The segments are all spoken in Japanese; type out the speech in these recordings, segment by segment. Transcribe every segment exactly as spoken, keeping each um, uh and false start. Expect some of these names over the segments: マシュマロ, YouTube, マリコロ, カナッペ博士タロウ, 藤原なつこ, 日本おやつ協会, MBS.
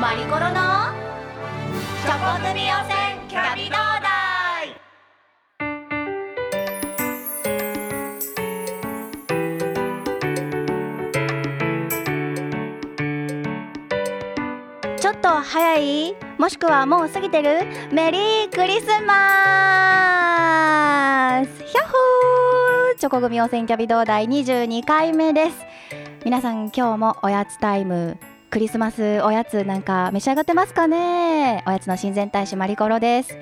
マリコロのチョコ組温泉キャビ灯台。ちょっと早い、もしくはもう過ぎてるメリークリスマス、ひゃっほー。チョコ組温泉キャビ灯台にじゅうにかいめです。皆さん今日もおやつタイム、クリスマスおやつなんか召し上がってますかね。おやつの親善大使マリコロです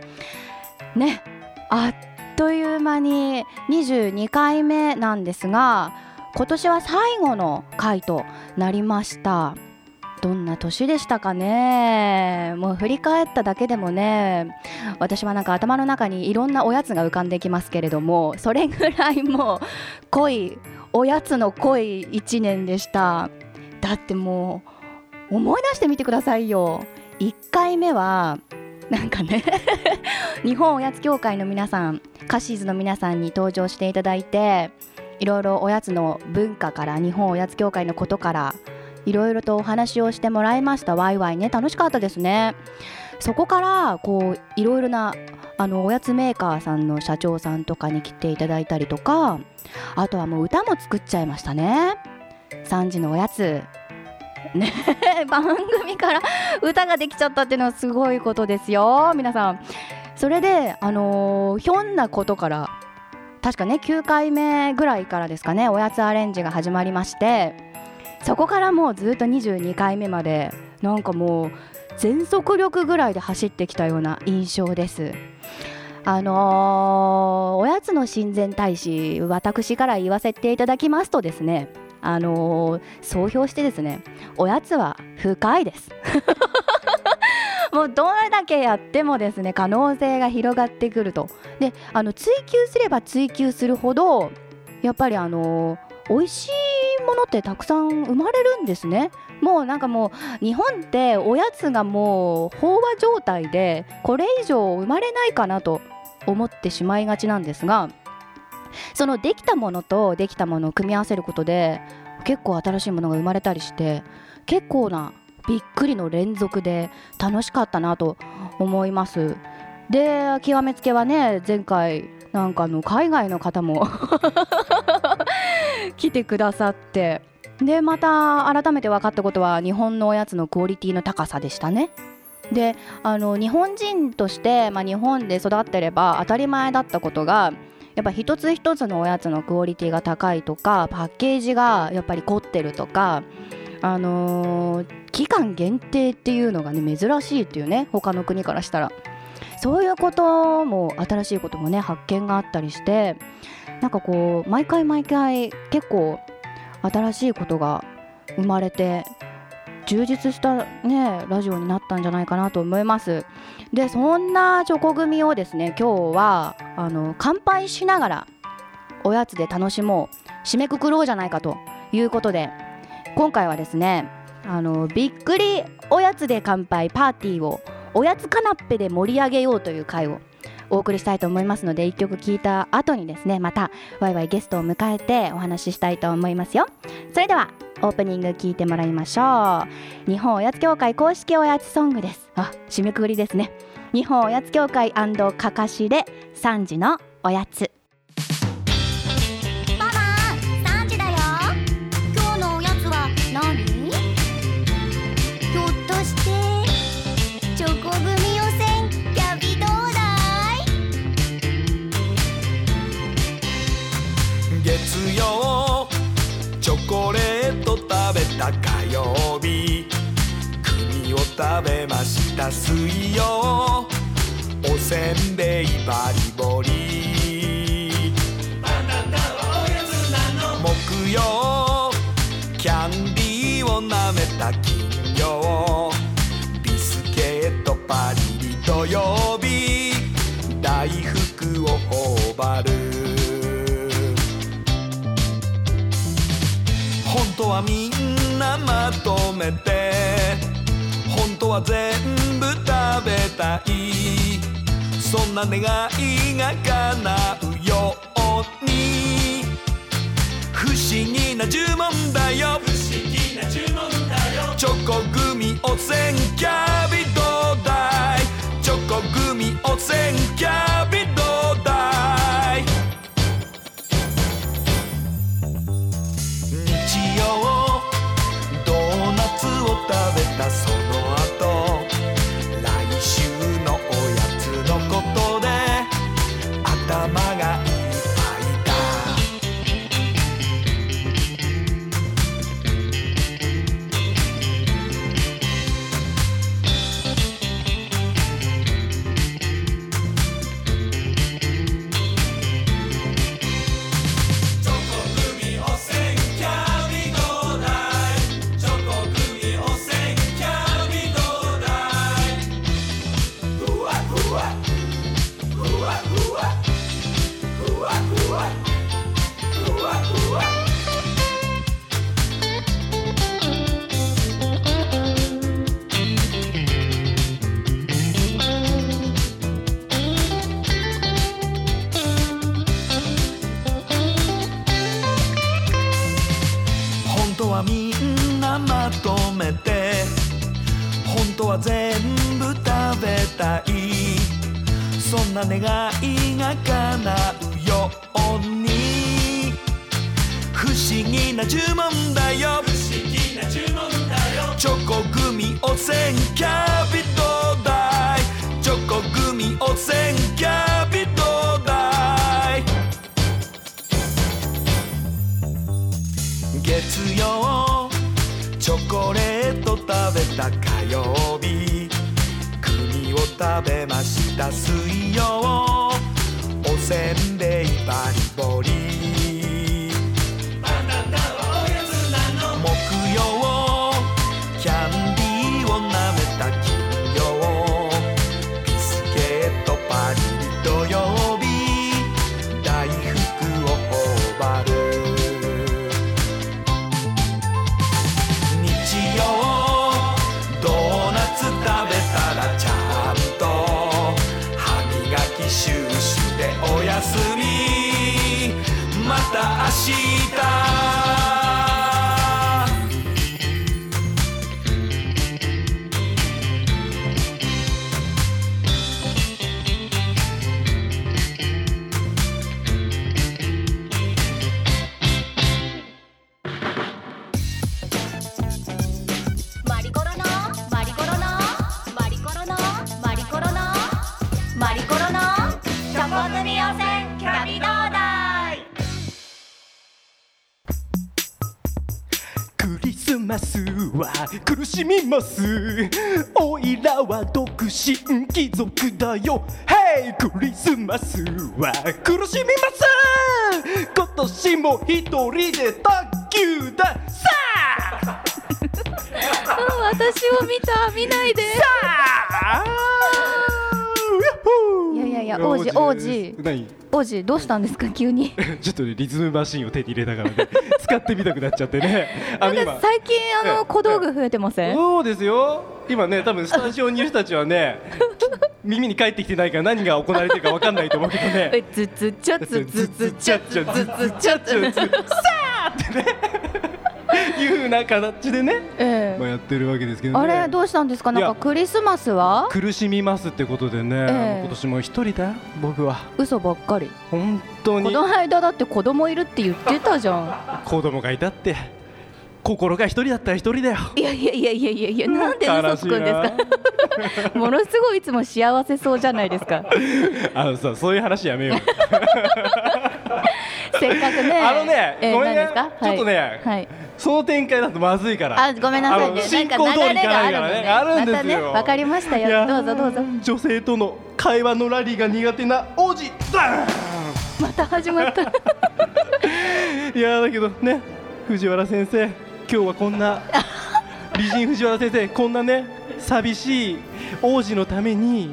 ね。あっという間ににじゅうにかいめなんですが、今年は最後の回となりました。どんな年でしたかね。もう振り返っただけでもね、私はなんか頭の中にいろんなおやつが浮かんできますけれども、それぐらいもう濃いおやつの濃いいちねんでした。だってもう思い出してみてくださいよ。いっかいめはなんかね日本おやつ協会の皆さん、カシーズの皆さんに登場していただいて、いろいろおやつの文化から、日本おやつ協会のことから、いろいろとお話をしてもらいました。ワイワイね、楽しかったですね。そこからこういろいろなあのおやつメーカーさんの社長さんとかに来ていただいたりとか、あとはもう歌も作っちゃいましたね。さんじのおやつね、番組から歌ができちゃったっていうのはすごいことですよ皆さん。それであのー、ひょんなことから、確かねきゅうかいめぐらいからですかね、おやつアレンジが始まりまして、そこからもうずっとにじゅうにかいめまでなんかもう全速力ぐらいで走ってきたような印象です。あのー、おやつの親善大使、私から言わせていただきますとですね、あのー、総評してですね、おやつは深いですもうどれだけやってもですね、可能性が広がってくると。で、あの追求すれば追求するほどやっぱりあのー、美味しいものってたくさん生まれるんですね。もうなんかもう日本っておやつがもう飽和状態で、これ以上生まれないかなと思ってしまいがちなんですが、そのできたものとできたものを組み合わせることで結構新しいものが生まれたりして、結構なびっくりの連続で楽しかったなと思います。で、極めつけはね、前回なんかの海外の方も来てくださって、でまた改めて分かったことは、日本のおやつのクオリティの高さでしたね。で、あの日本人として、まあ、日本で育ってれば当たり前だったことが、やっぱ一つ一つのおやつのクオリティが高いとか、パッケージがやっぱり凝ってるとか、あのー、期間限定っていうのがね珍しいっていうね、他の国からしたら。そういうことも新しいこともね発見があったりして、なんかこう毎回毎回結構新しいことが生まれて、充実したねラジオになったんじゃないかなと思います。で、そんなチョコ組をですね、今日はあの乾杯しながらおやつで楽しもう、締めくくろうじゃないかということで、今回はですね、あのびっくりおやつで乾杯パーティーをおやつカナッペで盛り上げようという回をお送りしたいと思いますので、いっきょく聴いた後にですね、またワイワイゲストを迎えてお話ししたいと思いますよ。それではオープニング聞いてもらいましょう。日本おやつ協会公式おやつソングです。あ、締めくくりですね。日本おやつ協会&かかしでさんじのおやつ。ママ、さんじだよ。今日のおやつは何？ひょっとしてチョコ組予選キャビ灯台？月曜チョコレート食べた、火曜日栗を食べました、水曜おせんべいバリボリ、バナナはおやつなの？木曜キャンディーをなめた、金曜ビスケットパリリ、土曜日大福を頬張る。本当はみんなまとめて、本当は全部したい」「そんな願いが叶うように」「不思議な呪文だよ」「不思議な呪文だよ」「チョコグミおせんキャビどうだい」「チョコグミおせんキャビどうだい」「日曜ドーナツを食べたその後」願いが叶うように不思議な呪文だよ不思議な呪文だよチョコグミおせんキャビどうだいチョコグミおせんキャビどうだい月曜チョコレート食べた火曜日を食べました水曜おせんべいバリボリバナナはおやつなの木曜キャンディーをなめた金曜ビスケットパリリ土曜日大福を頬張る日曜ドーナツ食べたらちゃんシューシュでおやすみまた明日苦しみますおいらは独身貴族だよ Hey クリスマスは苦しみます今年も一人で卓球ださあ私を見た見ないでさあいやいやいや王子王子王子どうしたんですか急にちょっと、ね、リズムマシンを手に入れながらね使ってみたくなっちゃってねあの今最近あの小道具増えてませんそうですよ今ね多分スタジオにいる人たちはね耳に返ってきてないから何が行われてるか分かんないと思うけどねズズチャツズズチャツズズチャツさあってねいう風な形でね、ええまあ、やってるわけですけどねあれどうしたんですかなんかクリスマスは苦しみますってことでね、ええ、今年も一人だ僕は嘘ばっかり本当にこの間だって子供いるって言ってたじゃん子供がいたって心が一人だったら一人だよいやいやいやいやいやなんで嘘つくんですかものすごいいつも幸せそうじゃないですかあのさそういう話やめようせっかくねあのね、えー、ごめんねちょっとね、はい、その展開だとまずいからあごめんなさいね進行通りいかないからねあるんですよまたねわかりましたよどうぞどうぞ女性との会話のラリーが苦手な王子だまた始まったいやだけどね藤原先生今日はこんな美人藤原先生こんなね寂しい王子のために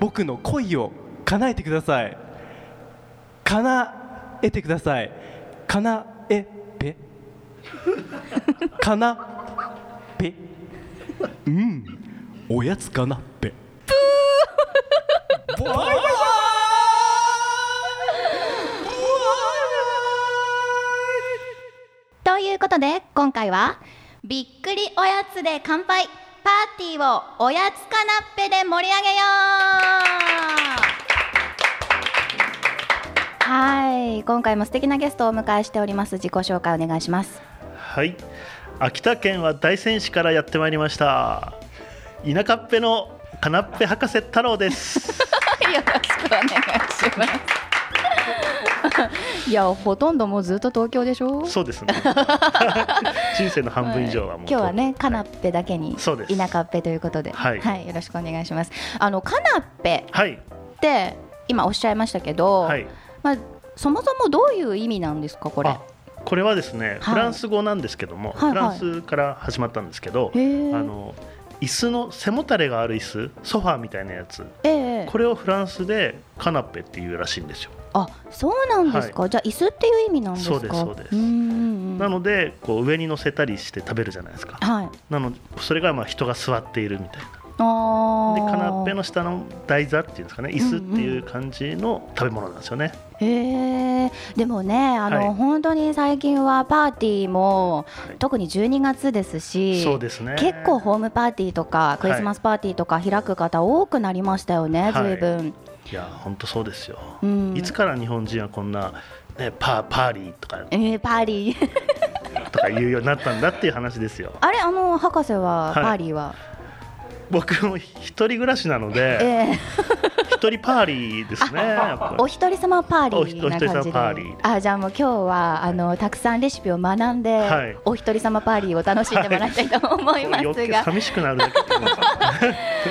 僕の恋を叶えてください叶えてくださいかなえぺかなぺうんおやつかなぺぷー怖い怖いということで、今回はびっくりおやつで乾杯、パーティーをおやつカナッペで盛り上げようはい、今回も素敵なゲストをお迎えしております。自己紹介お願いします。はい、秋田県は大仙市からやってまいりました、田舎っぺのカナッペ博士太郎ですよろしくお願いしますいや、ほとんどもうずっと東京でしょ。そうですね人生の半分以上はもう、はい、今日はね、カナッペだけに田舎っぺということ で, で、はいはい、よろしくお願いします。あのカナッペって今おっしゃいましたけど、はい、まあ、そもそもどういう意味なんですかこれ。これはですね、フランス語なんですけども、はいはいはい、フランスから始まったんですけど、あの椅子の背もたれがある椅子、ソファーみたいなやつ、えー、これをフランスでカナッペっていうらしいんですよ。あ、そうなんですか、はい、じゃあ椅子っていう意味なんですか。そうですそうです。うん、なのでこう上に乗せたりして食べるじゃないですか、はい、なのでそれがまあ人が座っているみたいな。あ、でカナッペの下の台座っていうんですかね、椅子っていう感じの食べ物なんですよね、うんうん、へえ。でもね、あの、はい、本当に最近はパーティーも、はい、特にじゅうにがつですし、そうですね、結構ホームパーティーとかクリスマスパーティーとか開く方多くなりましたよね、随分、はい、いや本当そうですよ、うん、いつから日本人はこんな、ね、パ, パーリーとか、えー、パーリーとか言うようになったんだっていう話ですよあれ、あの博士は、はい、パーリーは僕も一人暮らしなので、ええ、一人パーリーですねやっぱりお一人様パーリーな感じで。あ、じゃあもう今日はあのたくさんレシピを学んで、はい、お一人様パーリーを楽しんでもらいたいと思いますが、はい、寂しくなるだ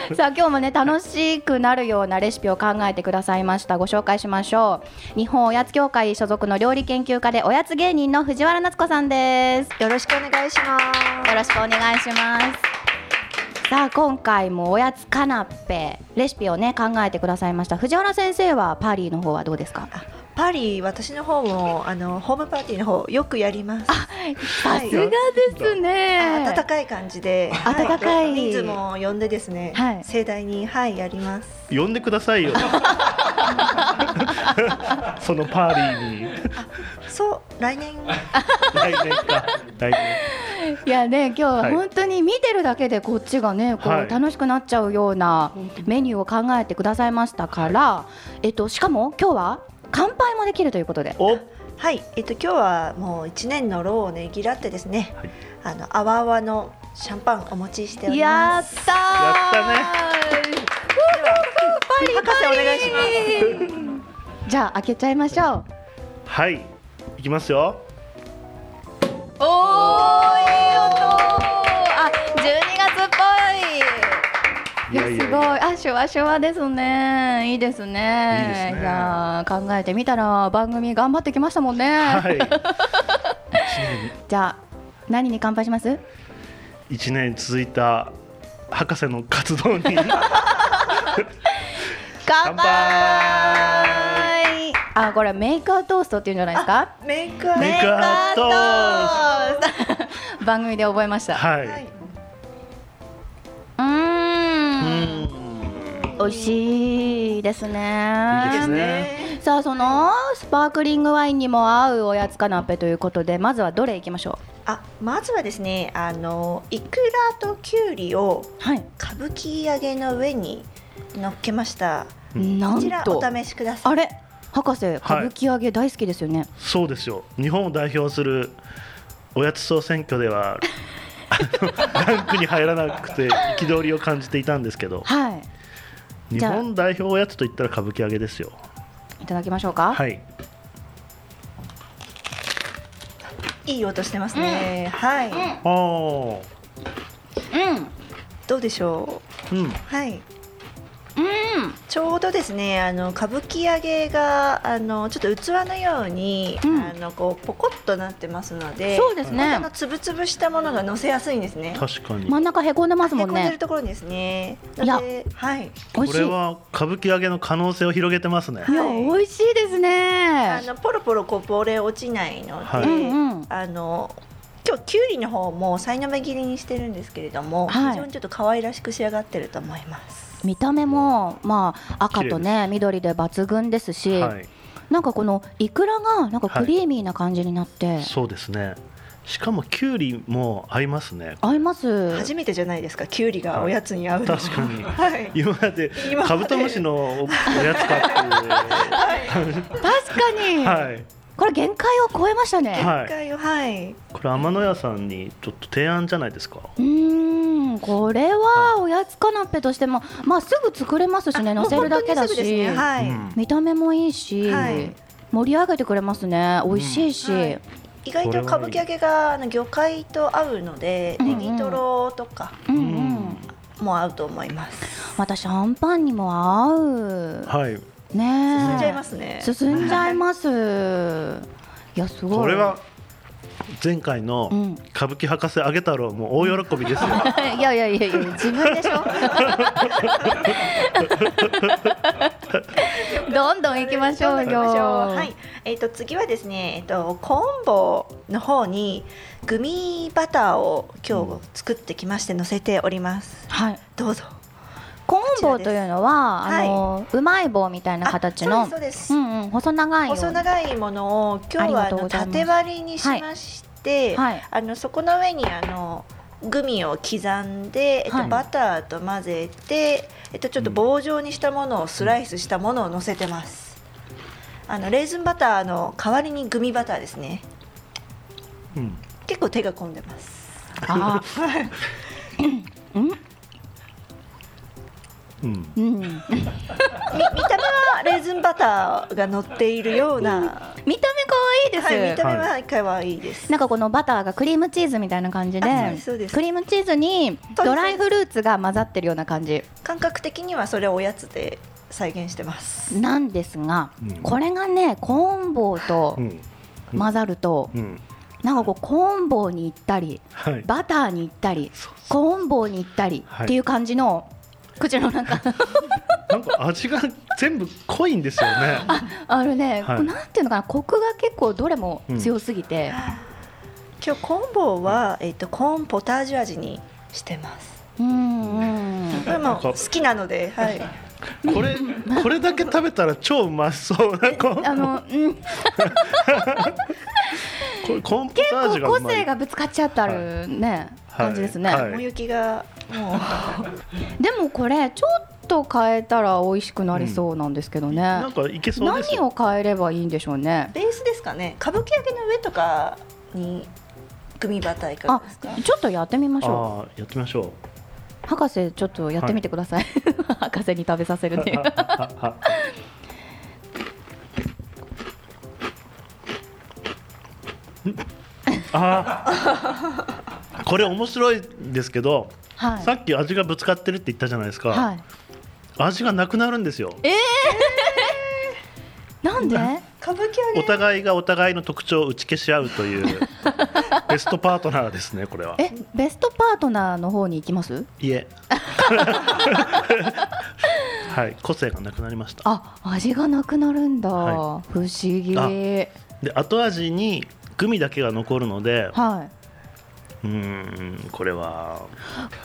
けさあ今日もね、楽しくなるようなレシピを考えてくださいました。ご紹介しましょう。日本おやつ協会所属の料理研究家でおやつ芸人の藤原夏子さんです。よろしくお願いします。よろしくお願いします。さあ今回もおやつカナッペレシピをね考えてくださいました。藤原先生はパーリーの方はどうですか。パーリー、私の方もあのホームパーティーの方よくやります。あ、さすがですね。温かい感じで、温かい人数も呼んでですね、はい、盛大に、はい、やります。呼んでくださいよそのパーリーにそう、来年来年か来年いやね、今日は本当に見てるだけでこっちがね、はい、こう楽しくなっちゃうようなメニューを考えてくださいましたから、はい、えっと、しかも今日は乾杯もできるということで。お、はい、えっと、今日はもういちねんの労をねぎらってですね、はい、あの泡泡のシャンパンお持ちしております。やったー、やったねではパリパリ博士お願いしますじゃあ開けちゃいましょう。はい、いきますよ。おー、いい音。あ、じゅうにがつっぽい。いや、すごい。あ、シュワシュワですね。いいですね。いいですね。いや、考えてみたら番組頑張ってきましたもんね。はい。じゃあ何に乾杯します？一年続いた博士の活動に乾杯。あ、これメーカートーストっていうんじゃないですか。メーカー、メーカートースト番組で覚えました。はい、はい、うーん、美味しいですね。いいですね。さあ、そのスパークリングワインにも合うおやつカナッペということで、まずはどれいきましょう。あ、まずはですね、あのイクラとキュウリを歌舞伎揚げの上に乗っけました、はい、こちらお試しください。あれ、博士、歌舞伎揚げ大好きですよね、はい、そうですよ。日本を代表するおやつ総選挙ではランクに入らなくて憤りを感じていたんですけど、はい、日本代表おやつといったら歌舞伎揚げですよ。いただきましょうか。はい、いい音してますね、うん、はい、うん、おー、うん、どうでしょう、うん、はい、うん、ちょうどですね、あの歌舞伎揚げがあのちょっと器のように、うん、あのこうポコッとなってますので、そうですね、のつぶつぶしたものが乗せやすいんですね。確かに真ん中へこんでますもんね。へこんでるところですね。いや、はい、これは歌舞伎揚げの可能性を広げてますね。いや、美味しいですね。あのポロポロこうぼれ落ちないので、はい、うんうん、あの今日きゅうりの方もさいの目切りにしてるんですけれども、はい、非常にちょっと可愛らしく仕上がってると思います。見た目も、まあ、赤と、ね、緑で抜群ですし、はい、なんかこのイクラがなんかクリーミーな感じになって、はい、そうですね。しかもきゅうりも合いますね。合います。初めてじゃないですか、きゅうりがおやつに合う。確かに、はい、今までカブトムシのおやつかっていう確かに、はい、これ限界を超えましたね。限界を、はい、これ天野屋さんにちょっと提案じゃないですか。うーん、これはおやつカナッペとしても、まあ、すぐ作れますしね、乗せるだけだし、ね、はい、うん、見た目もいいし、はい、盛り上げてくれますね。美味しいし、うん、はい、意外と歌舞伎揚げが魚介と合うので、ネギトロとかも合うと思います。またシャンパンにも合う。はい。ねえ。進んじゃいますね。進んじゃいます。いや、すごい。これは前回の歌舞伎博士あげ太郎も大喜びですよ。いやいやいやいや、自分でしょ。どんどん行きましょうよ。はい、えーと、次はですね、えーと、コーンボーの方にグミバターを今日作ってきまして乗せております。はい、どうぞ。コーン棒というのは、あの、うまい棒みたいな形の、そうですそうです、うんうん、細長い細長いものを今日はあの縦割りにしまして、はいはい、あのそこの上にあのグミを刻んで、えっと、バターと混ぜて、はい、えっと、ちょっと棒状にしたものをスライスしたものを乗せてます。あのレーズンバターの代わりにグミバターですね。うん、結構手が込んでます。あ、うんうんうん、見, 見た目はレーズンバターが乗っているような、うん、見た目可愛いです、はい、見た目は可愛いです、はい、なんかこのバターがクリームチーズみたいな感じで、そうです、クリームチーズにドライフルーツが混ざってるような感じ。感覚的にはそれをおやつで再現してますなんですが、うん、これがねコーン棒と混ざると、うんうんうん、なんかこうコーン棒に行ったり、はい、バターに行ったり、そうそう、コーン棒に行ったりっていう感じの、はい、口の中なんか味が全部濃いんですよね。あ、あのね、はい、なんていうのかな、コクが結構どれも強すぎて、うん、今日コーン棒は、えーと、コーンポタージュ味にしてます。うんうん、でも好きなので、はい、これこれだけ食べたら超うまそうなコーン、あの、うん、結構個性がぶつかっちゃってあるね、はい、感じですね。はいはい、もゆきがもうでもこれちょっと変えたら美味しくなりそうなんですけどね。うん、なんかいけそうです。何を変えればいいんでしょうね。ベースですかね。歌舞伎揚げの上とかにグミバターいかがですか。あ、ちょっとやってみましょう。あ、やってみましょう。博士ちょっとやってみてください。はい、博士に食べさせるね。あ、これ面白いですけど、はい、さっき味がぶつかってるって言ったじゃないですか、はい、味がなくなるんですよ。えー、なんで歌舞伎揚げお互いがお互いの特徴を打ち消し合うというベストパートナーですね、これは。え、ベストパートナーの方に行きます？いえはい、個性がなくなりました。あ、味がなくなるんだ、はい、不思議。あ、で後味にグミだけが残るので、はい、うーん、これは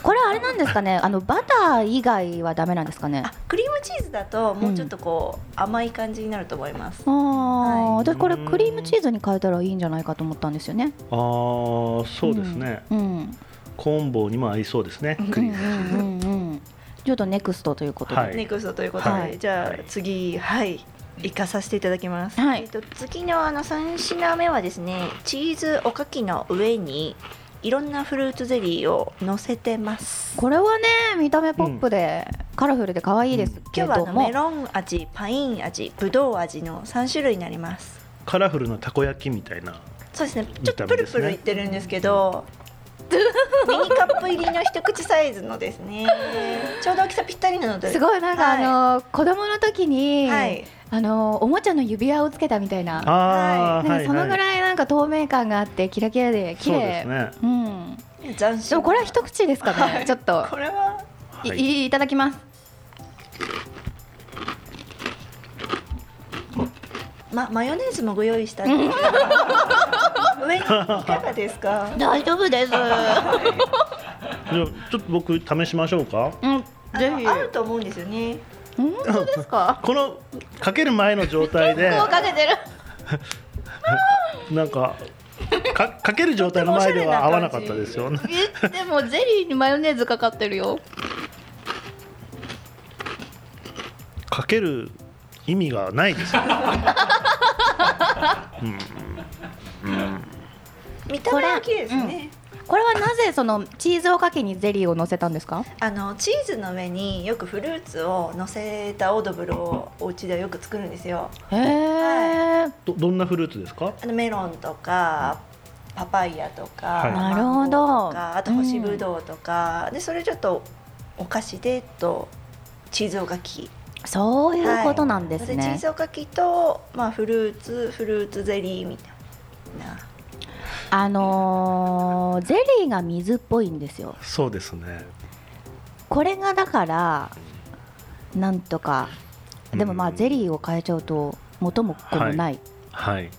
これあれなんですかね、あのバター以外はダメなんですかね。あ、クリームチーズだともうちょっとこう、うん、甘い感じになると思います。あ、はい、私これクリームチーズに変えたらいいんじゃないかと思ったんですよね。あー、そうですね、うんうん、コーン棒にも合いそうですね、クリームチーズ、うんうんうん、ちょっとネクストということで、はい、ネクストということで、はい、じゃあ次、はい、行かさせていただきます、はい、えーと、次のあのさん品目はですね、チーズおかきの上にいろんなフルーツゼリーを乗せてます。これはね、見た目ポップで、うん、カラフルで可愛いですけども、今日はメロン味、パイン味、ぶどう味のさん種類になります。カラフルなたこ焼きみたいな。そうですね、ちょっとプルプルいってるんですけど、うん、ミニカップ入りの一口サイズのですねちょうど大きさぴったりなので、すごいなんか、はい、あの子供の時に、はい、あのおもちゃの指輪をつけたみたいな、あ、はい、そのぐらいなんか透明感があってキラキラで綺麗。そうですね、うん、斬新。でもこれは一口ですかね、はい、ちょっとこれは い,、はい、いただきます。ま、マヨネーズもご用意したんですけど上にいかがですか。大丈夫です、はい、じゃあちょっと僕試しましょうか。うん、あの、合うと思うんですよね。本当ですか？このかける前の状態で結構かけてるなんかか, かける状態の前では合わなかったですよねでもゼリーにマヨネーズかかってるよ。かける意味がないですよ、ねうんうん、見た目は綺麗ですね。これはなぜそのチーズおかけにゼリーを乗せたんですか？あのチーズの上によくフルーツを乗せたオードブルをお家ではよく作るんですよ。へー、はい、ど, どんなフルーツですか？あのメロンとかパパイヤとか、はい、マンゴーとかあと干しぶどうとか、うん、でそれちょっとお菓子でとチーズおかき、そういうことなんですね、はい、でチーズおかきと、まあ、フルーツフルーツゼリーみたいな。あのー、ゼリーが水っぽいんですよ。そうですね。これがだからなんとかでもまあゼリーを変えちゃうと元も子もない、はい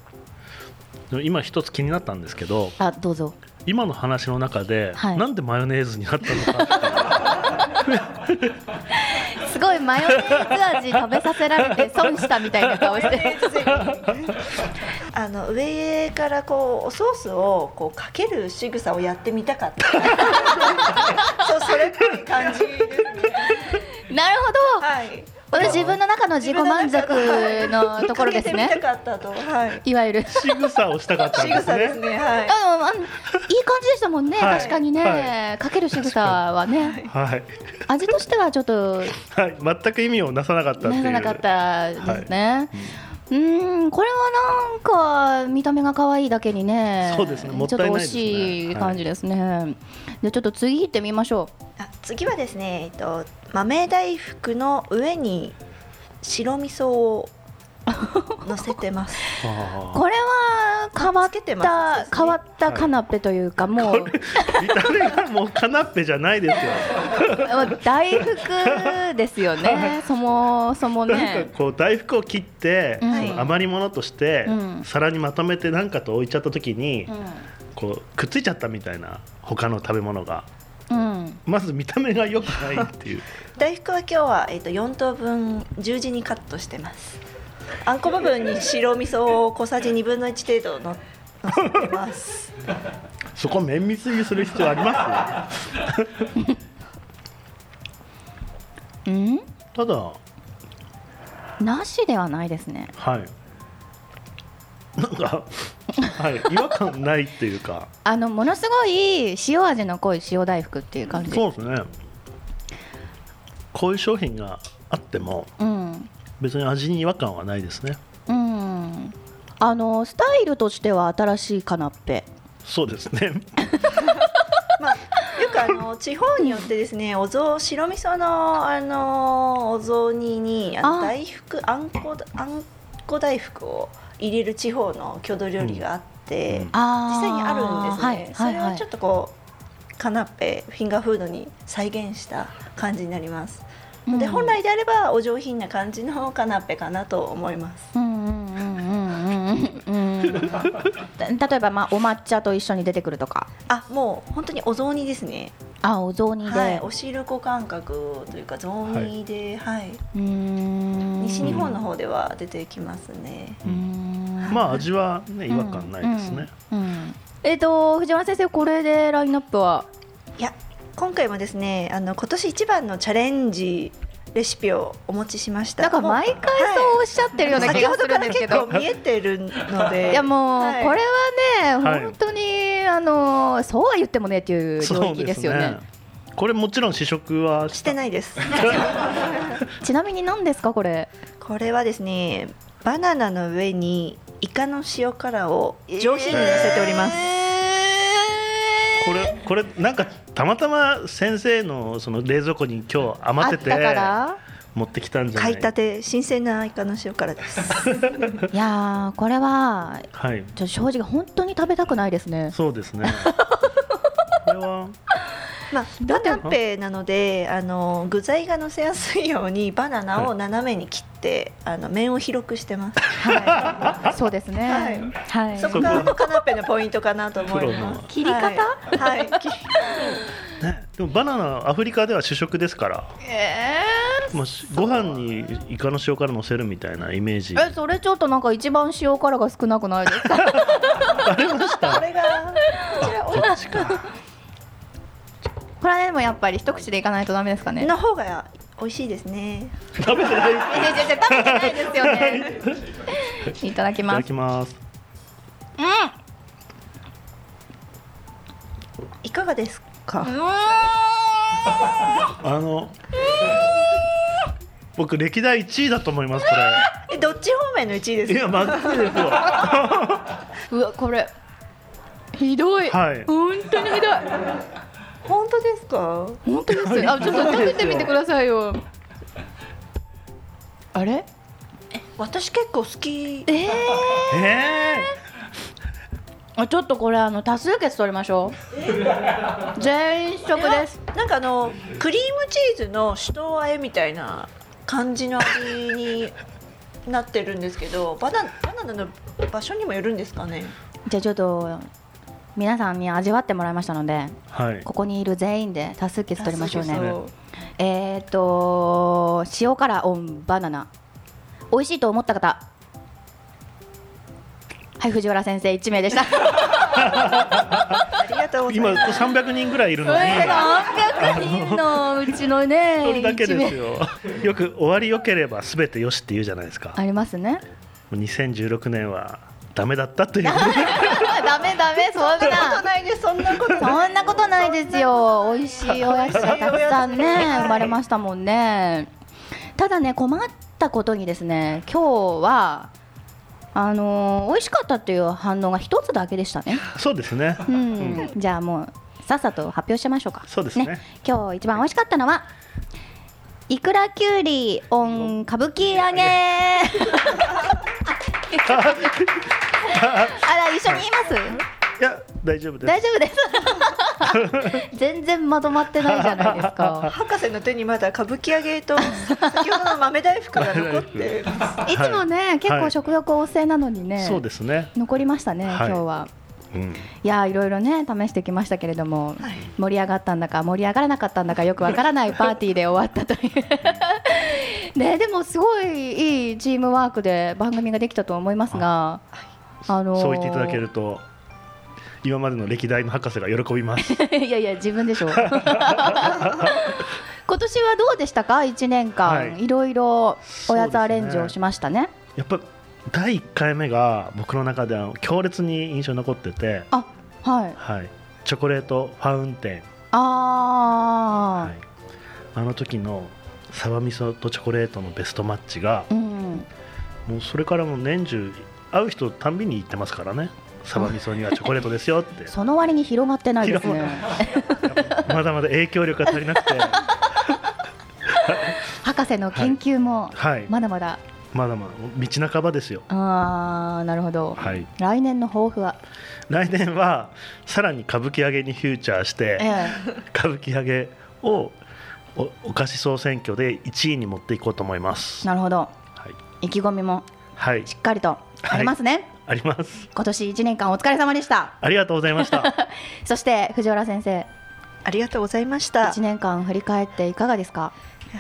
はい、今一つ気になったんですけど、あ、どうぞ。今の話の中で、はい、なんでマヨネーズになったのかってすごいマヨネーズ味食べさせられて損したみたいな顔してあの上からこうソースをこうかける仕草をやってみたかったそう、それっぽい感じですね。なるほど、はい、これ自分の中の自己満足のところですね。かけてみたかったと、はい、いわゆる仕草をしたかったんですね。ですね、はい、あのあのいい感じでしたもんね、はい、確かにね、はい、かける仕草はね、はい、味としてはちょっと、はい、全く意味をなさなかったっていう、なさなかったですね、はい、うん、うーん、これはなんか見た目が可愛いだけにね、そうですね、もったいないですね、ちょっと惜しい感じですね、はい、でちょっと次行ってみましょう。あ、次はですね、えっと、豆大福の上に白味噌を乗せてますこれは変わった、ね、変わったカナッペというか、もう見た目がもうカナッペじゃないですよ大福ですよね、はい、そもそもね、なんかこう大福を切って、うん、余り物として、うん、皿にまとめて何かと置いちゃった時に、うん、こうくっついちゃったみたいな、他の食べ物が、うん、まず見た目が良くないっていう大福は今日は、えーと、よん等分十字にカットしてます。あんこ部分に白味噌を小さじにぶんのいち程度のせてますそこ綿密にする必要ありますん、ただなしではないですね。はい、なんかはい、違和感ないっていうかあのものすごい塩味の濃い塩大福っていう感じ。そうですね、こういう商品があっても、うん、別に味に違和感はないですね、うん、あのスタイルとしては新しいカナッペ。そうですね、まあ、よくあの地方によってですね、お雑白味噌 の, あのお雑煮にあの大福あんこあんこ大福を入れる地方の郷土料理があって、うん、実際にあるんですね、はい、それをちょっとこうカナッペフィンガーフードに再現した感じになります。で本来であればお上品な感じのカナッペかなと思います。例えば、まあ、お抹茶と一緒に出てくるとか。あ、もう本当にお雑煮ですね。あ、お雑煮で、はい、お汁粉感覚というか雑煮で、はいはい、うーん、西日本の方では出てきますね。うーん、まあ味は、ね、違和感ないですね。うんうんうん、えーと、藤原先生、これでラインナップは？いや、今回もですね、あの今年一番のチャレンジレシピをお持ちしました。なんか毎回そうおっしゃってるような気がするんですけど、はい、先ほどから結構見えてるのでいやもう、はい、これはね、はい、本当にあのそうは言ってもねっていう領域ですよ ね, そうですね。これもちろん試食は し, してないですちなみに何ですかこれ？これはですね、バナナの上にイカの塩辛を上品にのせております、えーこ れ, これなんかたまたま先生 の, その冷蔵庫に今日余ってて持ってきたんじゃない？買いたて新鮮なイカの塩辛ですいや、これは、はい、ちょ正直本当に食べたくないですね。そうですねこれはまあ、カナッペなのであの具材が乗せやすいようにバナナを斜めに切って、はい、あの面を広くしてます、はい、そうですね、はいはい、そこがカナッペのポイントかなと思います。切り方、はいはいね、でもバナナアフリカでは主食ですから、えーまあ、ご飯にイカの塩辛乗せるみたいなイメージ。えそれちょっとなんか一番塩辛が少なくないですか？ありました。これがこっちか。これはでもやっぱり一口でいかないとダメですかね。の方が美味しいですね。食べてない。食べてないですよね。いただきます。いただきます。うん。いかがですか？あの僕歴代いちいだと思いますこれ。えどっち方面のいちいですか？いやマジですよ。うわこれひどい、はい、本当にひどい。本当ですか？本当です。あちょっと食べてみてくださいよ。あれえ私結構好き。えー、えーちょっとこれあの多数決取りましょう。全員試食です。なんかあのクリームチーズのシュトー和えみたいな感じの味になってるんですけどバナ、バナナの場所にもよるんですかね。じゃあちょっと皆さんに味わってもらいましたので、はい、ここにいる全員で多数決取りましょうね。えーと塩辛オンバナナ美味しいと思った方、はい、藤原先生いち名でした。ありがとうございます。今さんびゃくにんぐらいいるのにさんびゃくにんのうちのねひとりだけですよ。よく終わり良ければ全てよしって言うじゃないですか。ありますね。にせんじゅうろくねんはダメだったというダメダメそんなことないです。そんなことそんなことないですよ。美味しいおやつがたくさんね生まれましたもんね。ただね困ったことにですね今日はあのー、美味しかったっていう反応が一つだけでしたね。そうですね、うん、じゃあもうさっさと発表しましょうか。そうです ね, ね今日一番美味しかったのはイクラキュウリオン歌舞伎揚げ。あら一緒に言います？いや大丈夫です大丈夫です全然まとまってないじゃないですか。博士の手にまだ歌舞伎揚げと先ほどの豆大福が残っていつもね、はい、結構食欲旺盛なのにね、はい、そうですね残りましたね、はい、今日は、うん、いやいろいろね試してきましたけれども、はい、盛り上がったんだか盛り上がらなかったんだかよくわからないパーティーで終わったというで, でもすごいいいチームワークで番組ができたと思いますが、あのー、そう言っていただけると今までの歴代の博士が喜びますいやいや自分でしょ今年はどうでしたかいちねんかん、はい、いろいろおやつアレンジをしました ね, ねやっぱだいいっかいめが僕の中では強烈に印象に残ってて、あ、はいはい、チョコレートファウンテン、あ、はい、あの時のサバ味噌とチョコレートのベストマッチが、うん、もうそれからも年中会う人たんびに行ってますからね。サバ味噌にはチョコレートですよってその割に広まってないですね。まだまだ影響力が足りなくて博士の研究もまだまだ、はいはい、まだまだ道半ばですよ。あーなるほど、はい、来年の抱負は来年はさらに歌舞伎揚げにフューチャーして、ええ、歌舞伎揚げを お, お菓子総選挙でいちいに持っていこうと思います。なるほど、はい、意気込みもしっかりとありますね、はいはいあります。今年いちねんかんお疲れ様でした。ありがとうございましたそして藤原先生ありがとうございました。いちねんかん振り返っていかがですか？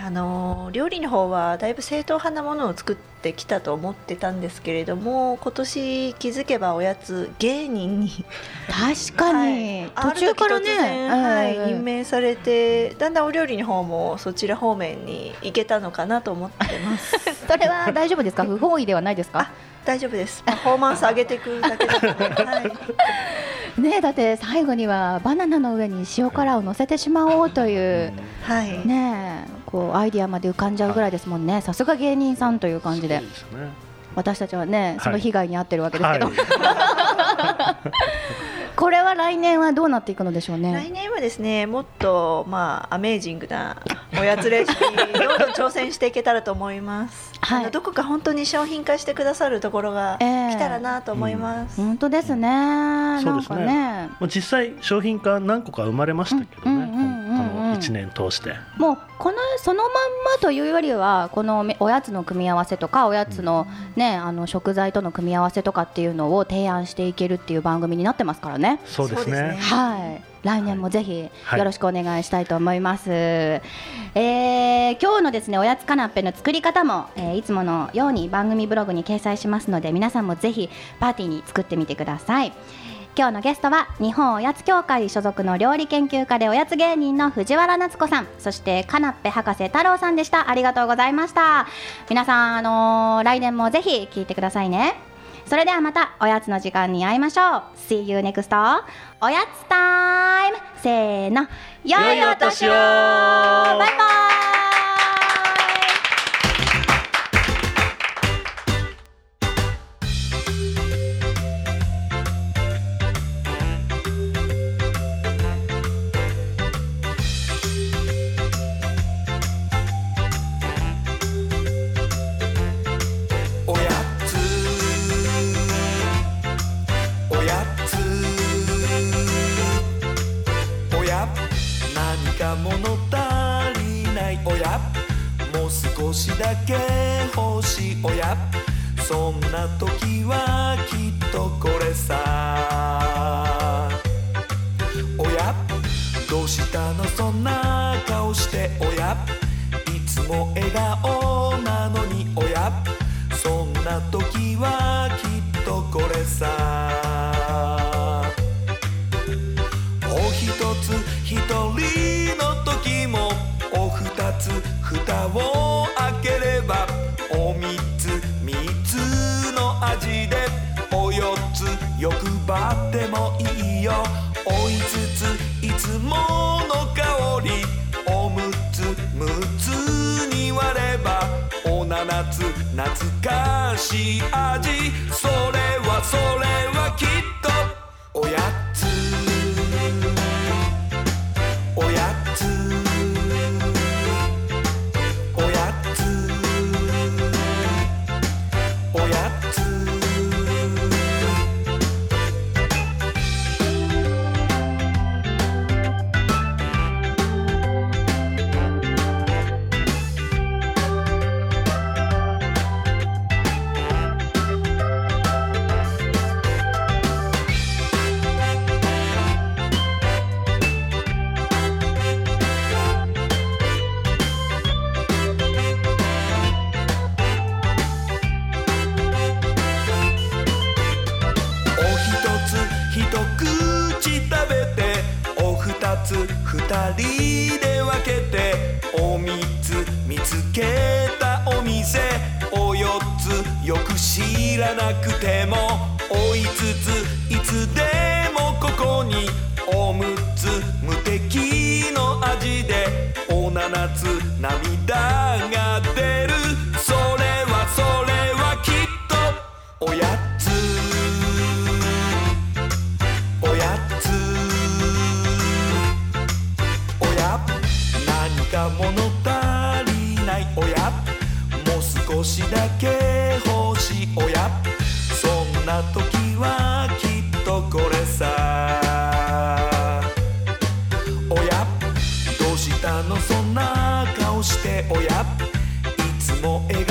あの料理の方はだいぶ正統派なものを作ってきたと思ってたんですけれども今年気づけばおやつ芸人に確かに、はい、途中からね、はいはい、任命されてだんだんお料理の方もそちら方面に行けたのかなと思ってますそれは大丈夫ですか？不本意ではないですか？大丈夫です。パフォーマンス上げていくだけだから、はいね、だって最後にはバナナの上に塩辛を乗せてしまおうという、はいね、こうアイディアまで浮かんじゃうぐらいですもんね。さすが芸人さんという感じ で, そうです、ね、私たちはねその被害に遭ってるわけですけど、はいはい、これは来年はどうなっていくのでしょうね。来年はですねもっと、まあ、アメージングなおやつレシピどんどん挑戦していけたらと思いますはい、あのどこか本当に商品化してくださるところが来たらなと思います、えーうん、本当ですね。なんかね、そうですね。実際商品化何個か生まれましたけどね、うんうんうんうん、いちねん通して、うん、もうこのそのまんまというよりはこのおやつの組み合わせとかおやつの、ね、うん、あの食材との組み合わせとかっていうのを提案していけるっていう番組になってますからね。そうですね、はい、来年もぜひよろしくお願いしたいと思います、はい。えー、今日のですねおやつカナッペの作り方も、えー、いつものように番組ブログに掲載しますので、皆さんもぜひパーティーに作ってみてください。今日のゲストは日本おやつ協会所属の料理研究家でおやつ芸人の藤原夏子さん、そしてカナッペ博士太郎さんでした。ありがとうございました。皆さん、あのー、来年もぜひ聞いてくださいね。それではまたおやつの時間に会いましょう。 See you next おやつタイム。せーの、良いお年を。バイバイ。少しだけ欲しい、おやそんな時はきっとこれさ、おやどうしたのそんな顔して、おやいつも笑顔なのに、おやそんな時はきっとこれさ、おひとつひとりの時もおふたつ蓋を開ければ、おみつみつの味で、およつ欲張ってもいいよ、おいつついつもの香り、おむつむつに割れば、おななつ懐かしい味、それはそれはきっとおやつ、おやつ、どうしたのそんな顔して、おやいつも笑顔